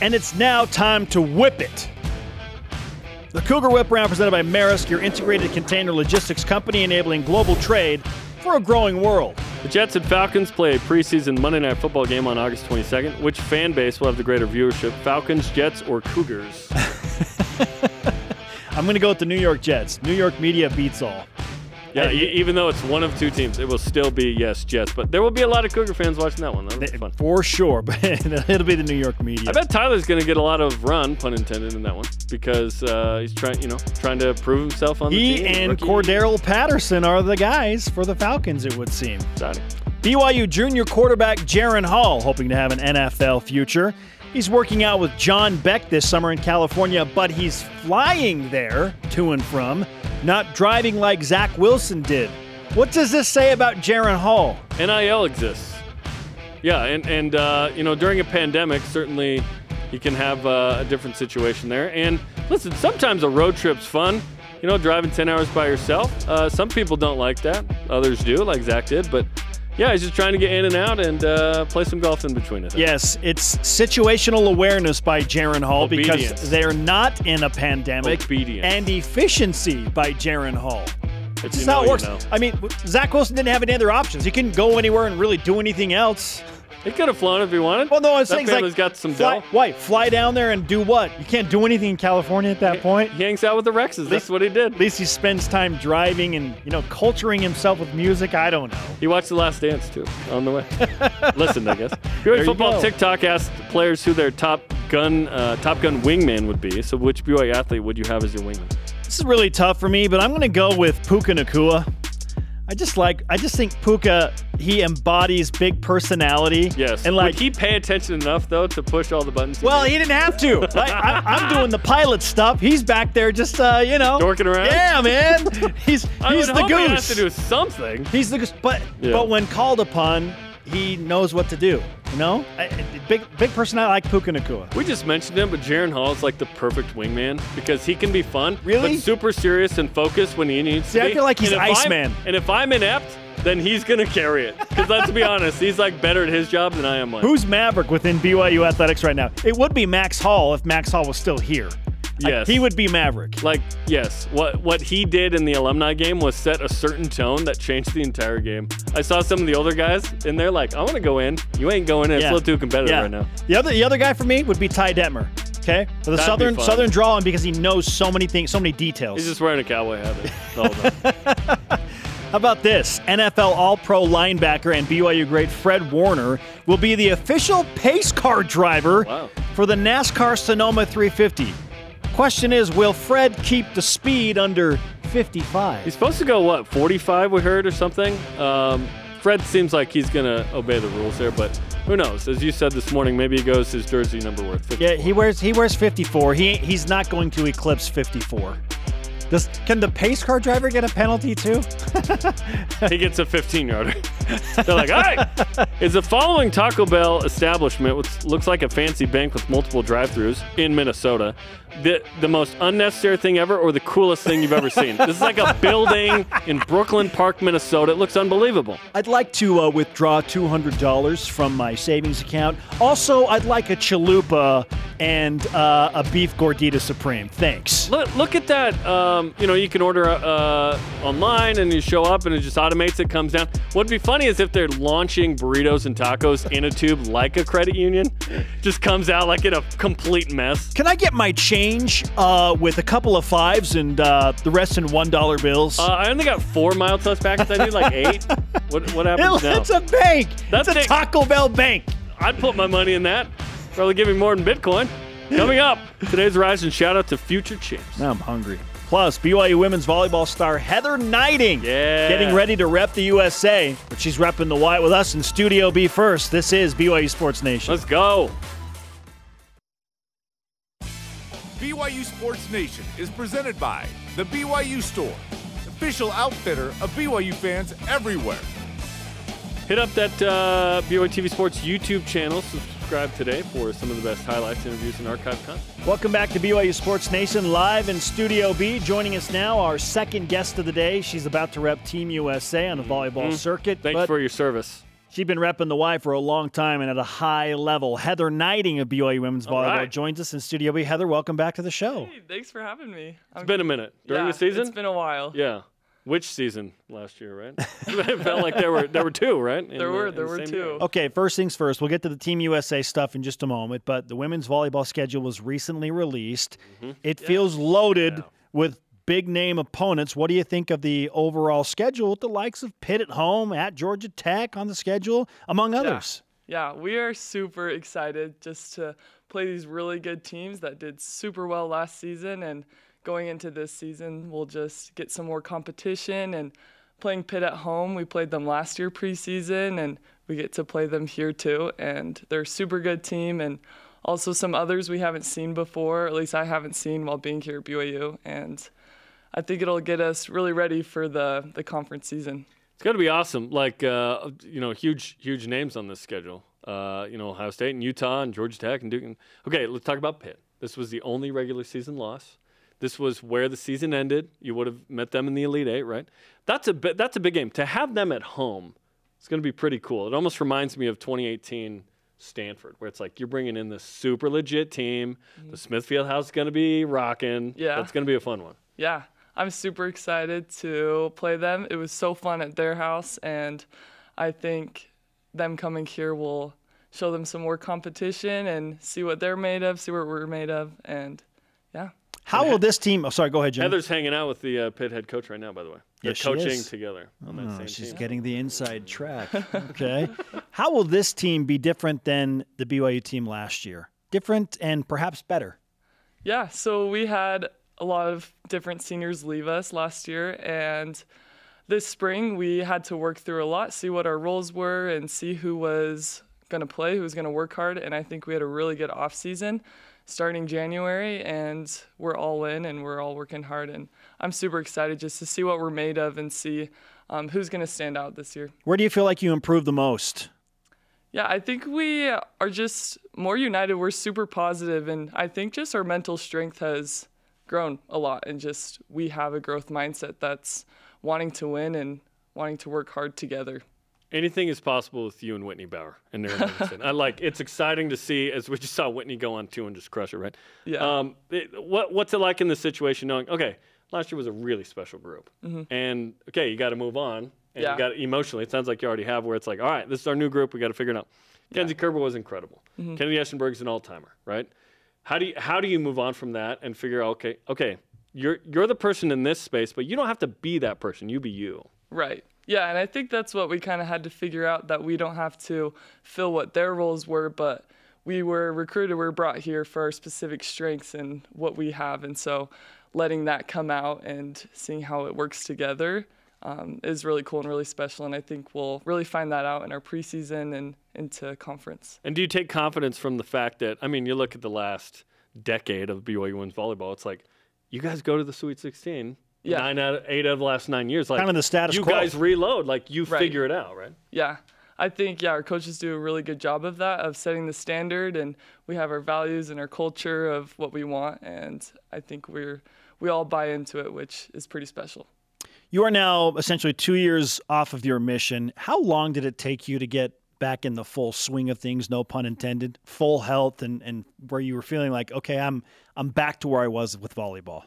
And it's now time to whip it. The Cougar Whip Round presented by Maersk, your integrated container logistics company enabling global trade for a growing world. The Jets and Falcons play a preseason Monday Night Football game on August twenty-second. Which fan base will have the greater viewership, Falcons, Jets, or Cougars? I'm going to go with the New York Jets. New York media beats all. Yeah, e- even though it's one of two teams, it will still be, yes, Jets. But there will be a lot of Cougar fans watching that one. That'll be fun. For sure, but it'll be the New York media. I bet Tyler's going to get a lot of run, pun intended, in that one because uh, he's trying, you know, trying to prove himself on the he team. He and rookie. Cordarrelle Patterson are the guys for the Falcons, it would seem. Exciting. B Y U junior quarterback Jaron Hall hoping to have an N F L future. He's working out with John Beck this summer in California, but he's flying there to and from, not driving like Zach Wilson did. What does this say about Jaron Hall? N I L exists. Yeah, and, and uh, you know, during a pandemic, certainly you can have uh, a different situation there. And listen, sometimes a road trip's fun. You know, driving ten hours by yourself. Uh, some people don't like that. Others do, like Zach did, but... yeah, he's just trying to get in and out and uh, play some golf in between us. Yes, it's situational awareness by Jaron Hall Obedience. Because they're not in a pandemic. Obedience. And efficiency by Jaron Hall. It's you know, not worse. You know. I mean, Zach Wilson didn't have any other options. He couldn't go anywhere and really do anything else. He could have flown if he wanted. Well, no, I'm saying family's like, got some fly, why? Fly down there and do what? You can't do anything in California at that he, point. He hangs out with the Rexes. Least, That's what he did. At least he spends time driving and, you know, culturing himself with music. I don't know. He watched The Last Dance, too, on the way. Listened, I guess. B Y U Football go. TikTok asked players who their top gun uh, top gun wingman would be. So which B Y U athlete would you have as your wingman? This is really tough for me, but I'm going to go with Puka Nacua. I just like, I just think Puka, he embodies big personality. Yes. And like, would he pay attention enough, though, to push all the buttons? Well, he didn't have to. Like, I, I'm doing the pilot stuff. He's back there just, uh, you know. Dorking around? Yeah, man. He's, I he's would the hope goose. He has to do something. He's the goose. But, yeah. but when called upon, he knows what to do. You know? I, big big personality like Puka Nacua. We just mentioned him, but Jaron Hall is like the perfect wingman because he can be fun, really? But super serious and focused when he needs See, to be. See, I feel like he's and Iceman. I'm, and if I'm inept, then he's going to carry it. Because let's be honest, he's like better at his job than I am mine. Who's Maverick within B Y U athletics right now? It would be Max Hall if Max Hall was still here. Like, yes. He would be Maverick. Like, yes. What what he did in the alumni game was set a certain tone that changed the entire game. I saw some of the older guys, and they're like, I want to go in. You ain't going in. Yeah. It's a little too competitive yeah. right now. The other the other guy for me would be Ty Detmer. Okay? For the That'd Southern Southern draw, and because he knows so many things, so many details. He's just wearing a cowboy hat. How about this? N F L All-Pro linebacker and B Y U great Fred Warner will be the official pace car driver wow. for the NASCAR Sonoma three fifty. Question is, will Fred keep the speed under fifty-five? He's supposed to go, what, forty-five we heard or something? Um, Fred seems like he's going to obey the rules there, but who knows? As you said this morning, maybe he goes his jersey number worth fifty-four. Yeah, he wears he wears fifty-four. He He's not going to eclipse fifty-four. Does, can the pace car driver get a penalty too? He gets a fifteen-yarder. They're like, all right. Is the following Taco Bell establishment, which looks like a fancy bank with multiple drive-thrus in Minnesota, the the most unnecessary thing ever or the coolest thing you've ever seen? This is like a building in Brooklyn Park, Minnesota. It looks unbelievable. I'd like to uh, withdraw two hundred dollars from my savings account. Also, I'd like a chalupa and uh, a beef gordita supreme. Thanks. Look, look at that. Uh, Um, you know, you can order uh, online and you show up and it just automates it, comes down. What'd be funny is if they're launching burritos and tacos in a tube like a credit union, just comes out like in a complete mess. Can I get my change uh, with a couple of fives and uh, the rest in one dollar bills? Uh, I only got four Mild Plus packets. I need like eight. What, what happens now? It's a bank. That's it's a Taco Bell bank. I'd put my money in that. Probably give me more than Bitcoin. Coming up, today's Rise and shout out to future champs. Now I'm hungry. Plus, B Y U women's volleyball star Heather Knighting yeah. getting ready to rep the U S A. But she's repping the Y with us in Studio B first. This is B Y U Sports Nation. Let's go. B Y U Sports Nation is presented by The B Y U Store, official outfitter of B Y U fans everywhere. Hit up that uh, B Y U T V Sports YouTube channel. subscribe today for some of the best highlights, interviews, and archive content. Welcome back to B Y U Sports Nation, live in Studio B. Joining us now, our second guest of the day. She's about to rep Team U S A on the volleyball mm-hmm. circuit. Thanks for your service. She's been repping the Y for a long time and at a high level. Heather Knighting of B Y U Women's Volleyball right. joins us in Studio B. Heather, welcome back to the show. Hey, thanks for having me. I'm it's been a minute. During yeah, the season? It's been a while. Yeah. Which season? Last year, right? It felt like there were there were two, right? In there the, were there the were two. Year. Okay, first things first. We'll get to the Team U S A stuff in just a moment, but the women's volleyball schedule was recently released. Mm-hmm. It yeah. feels loaded yeah. with big name opponents. What do you think of the overall schedule with the likes of Pitt at home, at Georgia Tech on the schedule, among others? Yeah, yeah we are super excited just to play these really good teams that did super well last season, and going into this season, we'll just get some more competition. And playing Pitt at home, we played them last year preseason, and we get to play them here too. And they're a super good team, and also some others we haven't seen before, at least I haven't seen while being here at B Y U. And I think it'll get us really ready for the, the conference season. It's going to be awesome. Like, uh, you know, huge, huge names on this schedule. Uh, you know, Ohio State and Utah and Georgia Tech and Duke. And, okay, let's talk about Pitt. This was the only regular season loss. This was where the season ended. You would have met them in the Elite Eight, right? That's a bi- that's a big game. To have them at home, it's going to be pretty cool. It almost reminds me of twenty eighteen Stanford, where it's like you're bringing in this super legit team. Mm-hmm. The Smithfield House is going to be rocking. Yeah. That's going to be a fun one. Yeah. I'm super excited to play them. It was so fun at their house, and I think them coming here will show them some more competition and see what they're made of, see what we're made of, and yeah. How will this team – oh, sorry, go ahead, Jim. Heather's hanging out with the uh, Pitt head coach right now, by the way. They're yes, coaching she is. together on that oh, same she's team. Getting the inside track. Okay. How will this team be different than the B Y U team last year? Different and perhaps better. Yeah, so we had a lot of different seniors leave us last year, and this spring we had to work through a lot, see what our roles were, and see who was going to play, who was going to work hard, and I think we had a really good offseason starting January, and we're all in and we're all working hard, and I'm super excited just to see what we're made of and see um, who's going to stand out this year. Where do you feel like you improved the most? Yeah, I think we are just more united. We're super positive, and I think just our mental strength has grown a lot, and just we have a growth mindset that's wanting to win and wanting to work hard together. Anything is possible with you and Whitney Bauer and Aaron Livingston. I like it's exciting to see, as we just saw Whitney go on two and just crush it, right? Yeah. Um, it, what what's it like in this situation knowing, okay, last year was a really special group. Mm-hmm. And, okay, you got to move on. And yeah. you got emotionally, it sounds like you already have, where it's like, all right, this is our new group. We got to figure it out. Kenzie yeah. Kerber was incredible. Mm-hmm. Kennedy Eschenberg's an all-timer, right? How do you how do you move on from that and figure out, okay, okay, you're you're the person in this space, but you don't have to be that person. You be you. Right. Yeah, and I think that's what we kind of had to figure out, that we don't have to fill what their roles were, but we were recruited, we were brought here for our specific strengths and what we have. And so letting that come out and seeing how it works together um, is really cool and really special. And I think we'll really find that out in our preseason and into conference. And do you take confidence from the fact that, I mean, you look at the last decade of B Y U Women's Volleyball, it's like you guys go to the Sweet sixteen. Yeah. Nine out of eight out of the last nine years. Like, kind of the status quo. You guys reload. Like, you right. figure it out, right? Yeah. I think, yeah, our coaches do a really good job of that, of setting the standard, and we have our values and our culture of what we want, and I think we're we all buy into it, which is pretty special. You are now essentially two years off of your mission. How long did it take you to get back in the full swing of things, no pun intended, full health, and, and where you were feeling like, okay, I'm I'm back to where I was with volleyball?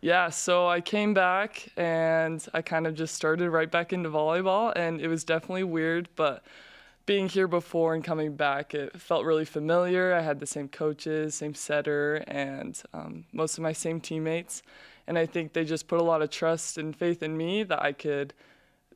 Yeah, so I came back and I kind of just started right back into volleyball, and it was definitely weird, but being here before and coming back, it felt really familiar. I had the same coaches, same setter, and um, most of my same teammates, and I think they just put a lot of trust and faith in me that I could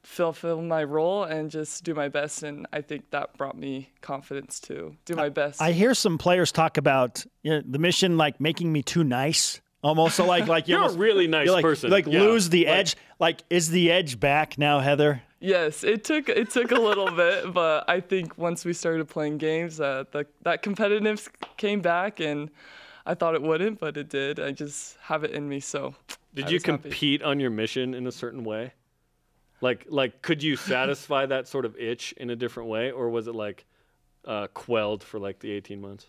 fulfill my role and just do my best, and I think that brought me confidence to do my best. I hear some players talk about, you know, the mission like making me too nice. Almost so like like you you're almost, a really nice like, person. Like yeah. lose the like, edge. Like is the edge back now, Heather? Yes, it took it took a little bit, but I think once we started playing games, uh, the, that competitiveness came back, and I thought it wouldn't, but it did. I just have it in me. So did I you compete happy. on your mission in a certain way? Like like could you satisfy that sort of itch in a different way, or was it like, uh, quelled for like the eighteen months?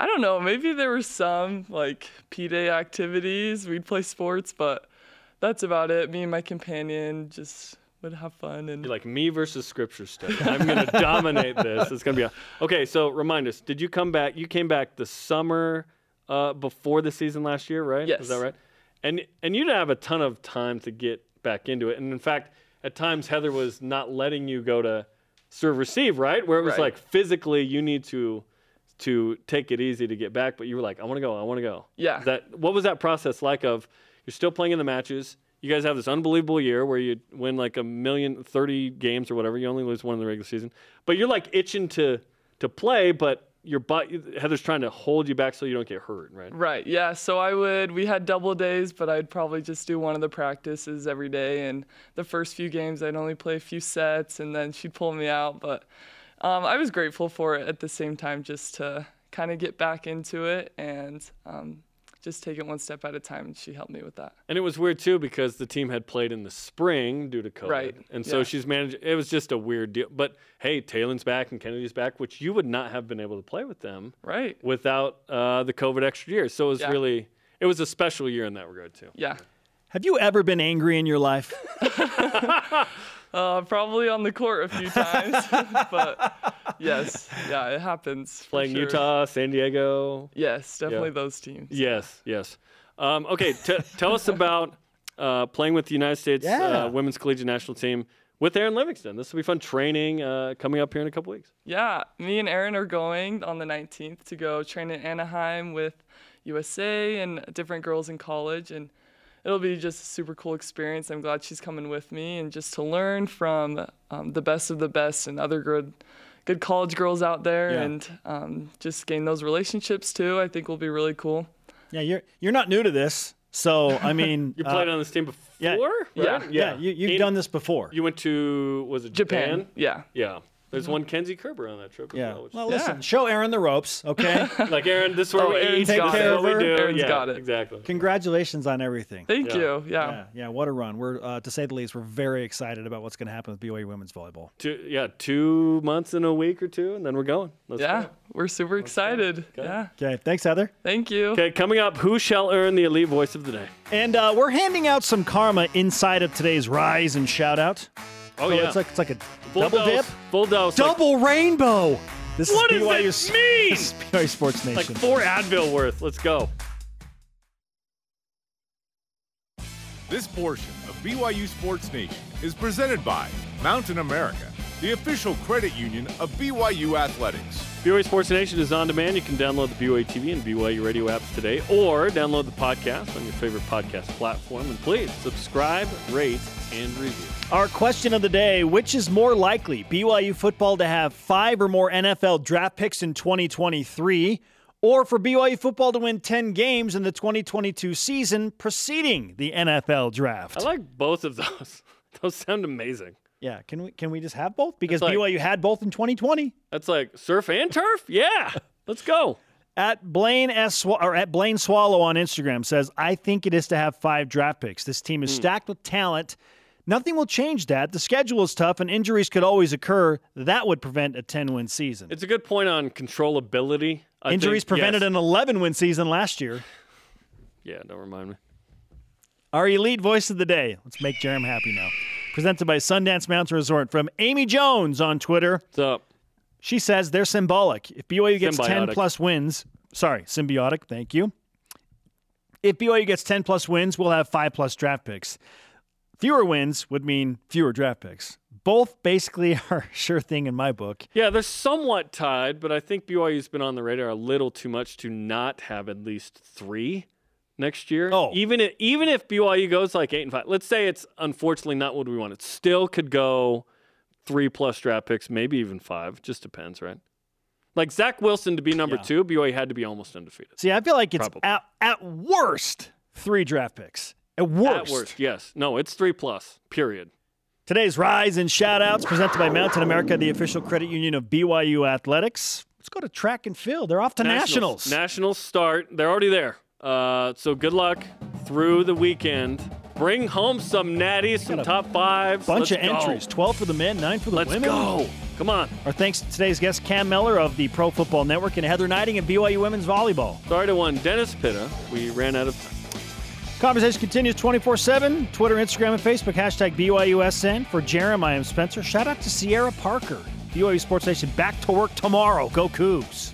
I don't know. Maybe there were some like P-Day activities. We'd play sports, but that's about it. Me and my companion just would have fun. And you're like, me versus scripture study. I'm going to dominate this. It's going to be a... Okay, so remind us. Did you come back? You came back the summer uh, before the season last year, right? Yes. Is that right? And and you didn't have a ton of time to get back into it. And in fact, at times Heather was not letting you go to serve receive, right? Where it was right. like physically you need to to take it easy to get back, but you were like, I want to go, I want to go. Yeah. That what was that process like of you're still playing in the matches? You guys have this unbelievable year where you win like a million, thirty games or whatever. You only lose one in the regular season, but you're like itching to to play, but your butt, Heather's trying to hold you back so you don't get hurt, right? Right, yeah. So I would, we had double days, but I'd probably just do one of the practices every day. And the first few games, I'd only play a few sets, and then she'd pull me out. But um, I was grateful for it at the same time, just to kind of get back into it and um, just take it one step at a time. And she helped me with that. And it was weird, too, because the team had played in the spring due to COVID. Right. And so yeah. she's managed. It was just a weird deal. But, hey, Talon's back and Kennedy's back, which you would not have been able to play with them right. without uh, the COVID extra year. So it was yeah. really – it was a special year in that regard, too. Yeah. Have you ever been angry in your life? uh, probably on the court a few times. But, yes, yeah, it happens. Playing sure. Utah, San Diego. Yes, definitely yeah. those teams. Yes, yes. Um, okay, t- tell us about uh, playing with the United States yeah. uh, Women's Collegiate National Team with Erin Livingston. This will be fun training uh, coming up here in a couple weeks. Yeah, me and Erin are going on the nineteenth to go train in Anaheim with U S A and different girls in college, and it'll be just a super cool experience. I'm glad she's coming with me, and just to learn from um, the best of the best and other good, good college girls out there, yeah. and um, just gain those relationships too. I think will be really cool. Yeah, you're you're not new to this, so I mean, you played uh, on this team before. Yeah, right? yeah, yeah. yeah you, you've and done this before. You went to was it Japan? Japan? Yeah, yeah. There's one Kenzie Kerber on that trip. Yeah. Well, well listen, yeah. show Erin the ropes, okay? Like, Erin, this is where oh, we Aaron's take got care it. Of her. Aaron's yeah, got it. Exactly. Congratulations on everything. Thank yeah. you. Yeah. yeah. Yeah, what a run. We're, uh, to say the least, we're very excited about what's going to happen with B Y U Women's Volleyball. Two, yeah, two months and a week or two, and then we're going. Let's yeah, go. We're super Let's excited. Okay. Yeah. Okay, thanks, Heather. Thank you. Okay, coming up, who shall earn the elite voice of the day? And uh, we're handing out some karma inside of today's Rise and Shoutout. Oh, so yeah. It's like, it's like a full double dose, dip. Full dose. Double like, rainbow. This is what B Y U, does that mean? This is B Y U Sports Nation. Like four Advil worth. Let's go. This portion of B Y U Sports Nation is presented by Mountain America, the official credit union of B Y U Athletics. B Y U Sports Nation is on demand. You can download the B Y U T V and B Y U radio apps today, or download the podcast on your favorite podcast platform. And please subscribe, rate, and review. Our question of the day, which is more likely, B Y U football to have five or more N F L draft picks in twenty twenty-three, or for B Y U football to win ten games in the twenty twenty-two season preceding the N F L draft? I like both of those. Those sound amazing. Yeah, can we can we just have both? Because like, B Y U had both in twenty twenty. That's like surf and turf? Yeah, let's go. At Blaine S or at Blaine Swallow on Instagram says, I think it is to have five draft picks. This team is mm. stacked with talent. Nothing will change that. The schedule is tough, and injuries could always occur. That would prevent a ten-win season. It's a good point on controllability. I injuries think, prevented yes. an eleven-win season last year. Yeah, don't remind me. Our elite voice of the day. Let's make Jerem happy now. Presented by Sundance Mountain Resort from Amy Jones on Twitter. What's up? She says they're symbolic. If B Y U gets symbiotic. ten-plus wins, sorry, symbiotic, thank you. If B Y U gets ten-plus wins, we'll have five-plus draft picks. Fewer wins would mean fewer draft picks. Both basically are a sure thing in my book. Yeah, they're somewhat tied, but I think B Y U's been on the radar a little too much to not have at least three next year. Oh. Even if, even if B Y U goes like eight and five, let's say it's unfortunately not what we want. It still could go three plus draft picks, maybe even five. Just depends, right? Like Zach Wilson to be number yeah. two, B Y U had to be almost undefeated. See, I feel like it's at, at worst three draft picks. At worst. At worst, yes. No, it's three plus, period. Today's Rise and Shoutouts presented by Mountain America, the official credit union of B Y U Athletics. Let's go to track and field. They're off to Nationals. Nationals, Nationals start. They're already there. Uh, so good luck through the weekend. Bring home some natties, some top fives. Bunch Let's of go. entries, twelve for the men, nine for the Let's women. Let's go. Come on. Our thanks to today's guest, Cam Miller of the Pro Football Network, and Heather Knighting of B Y U Women's Volleyball. Sorry to one, Dennis Pitta. We ran out of time. Conversation continues twenty-four seven. Twitter, Instagram, and Facebook. Hashtag B Y U S N. For Jeremy, I am Spencer. Shout out to Sierra Parker. B Y U Sports Nation back to work tomorrow. Go Cougs.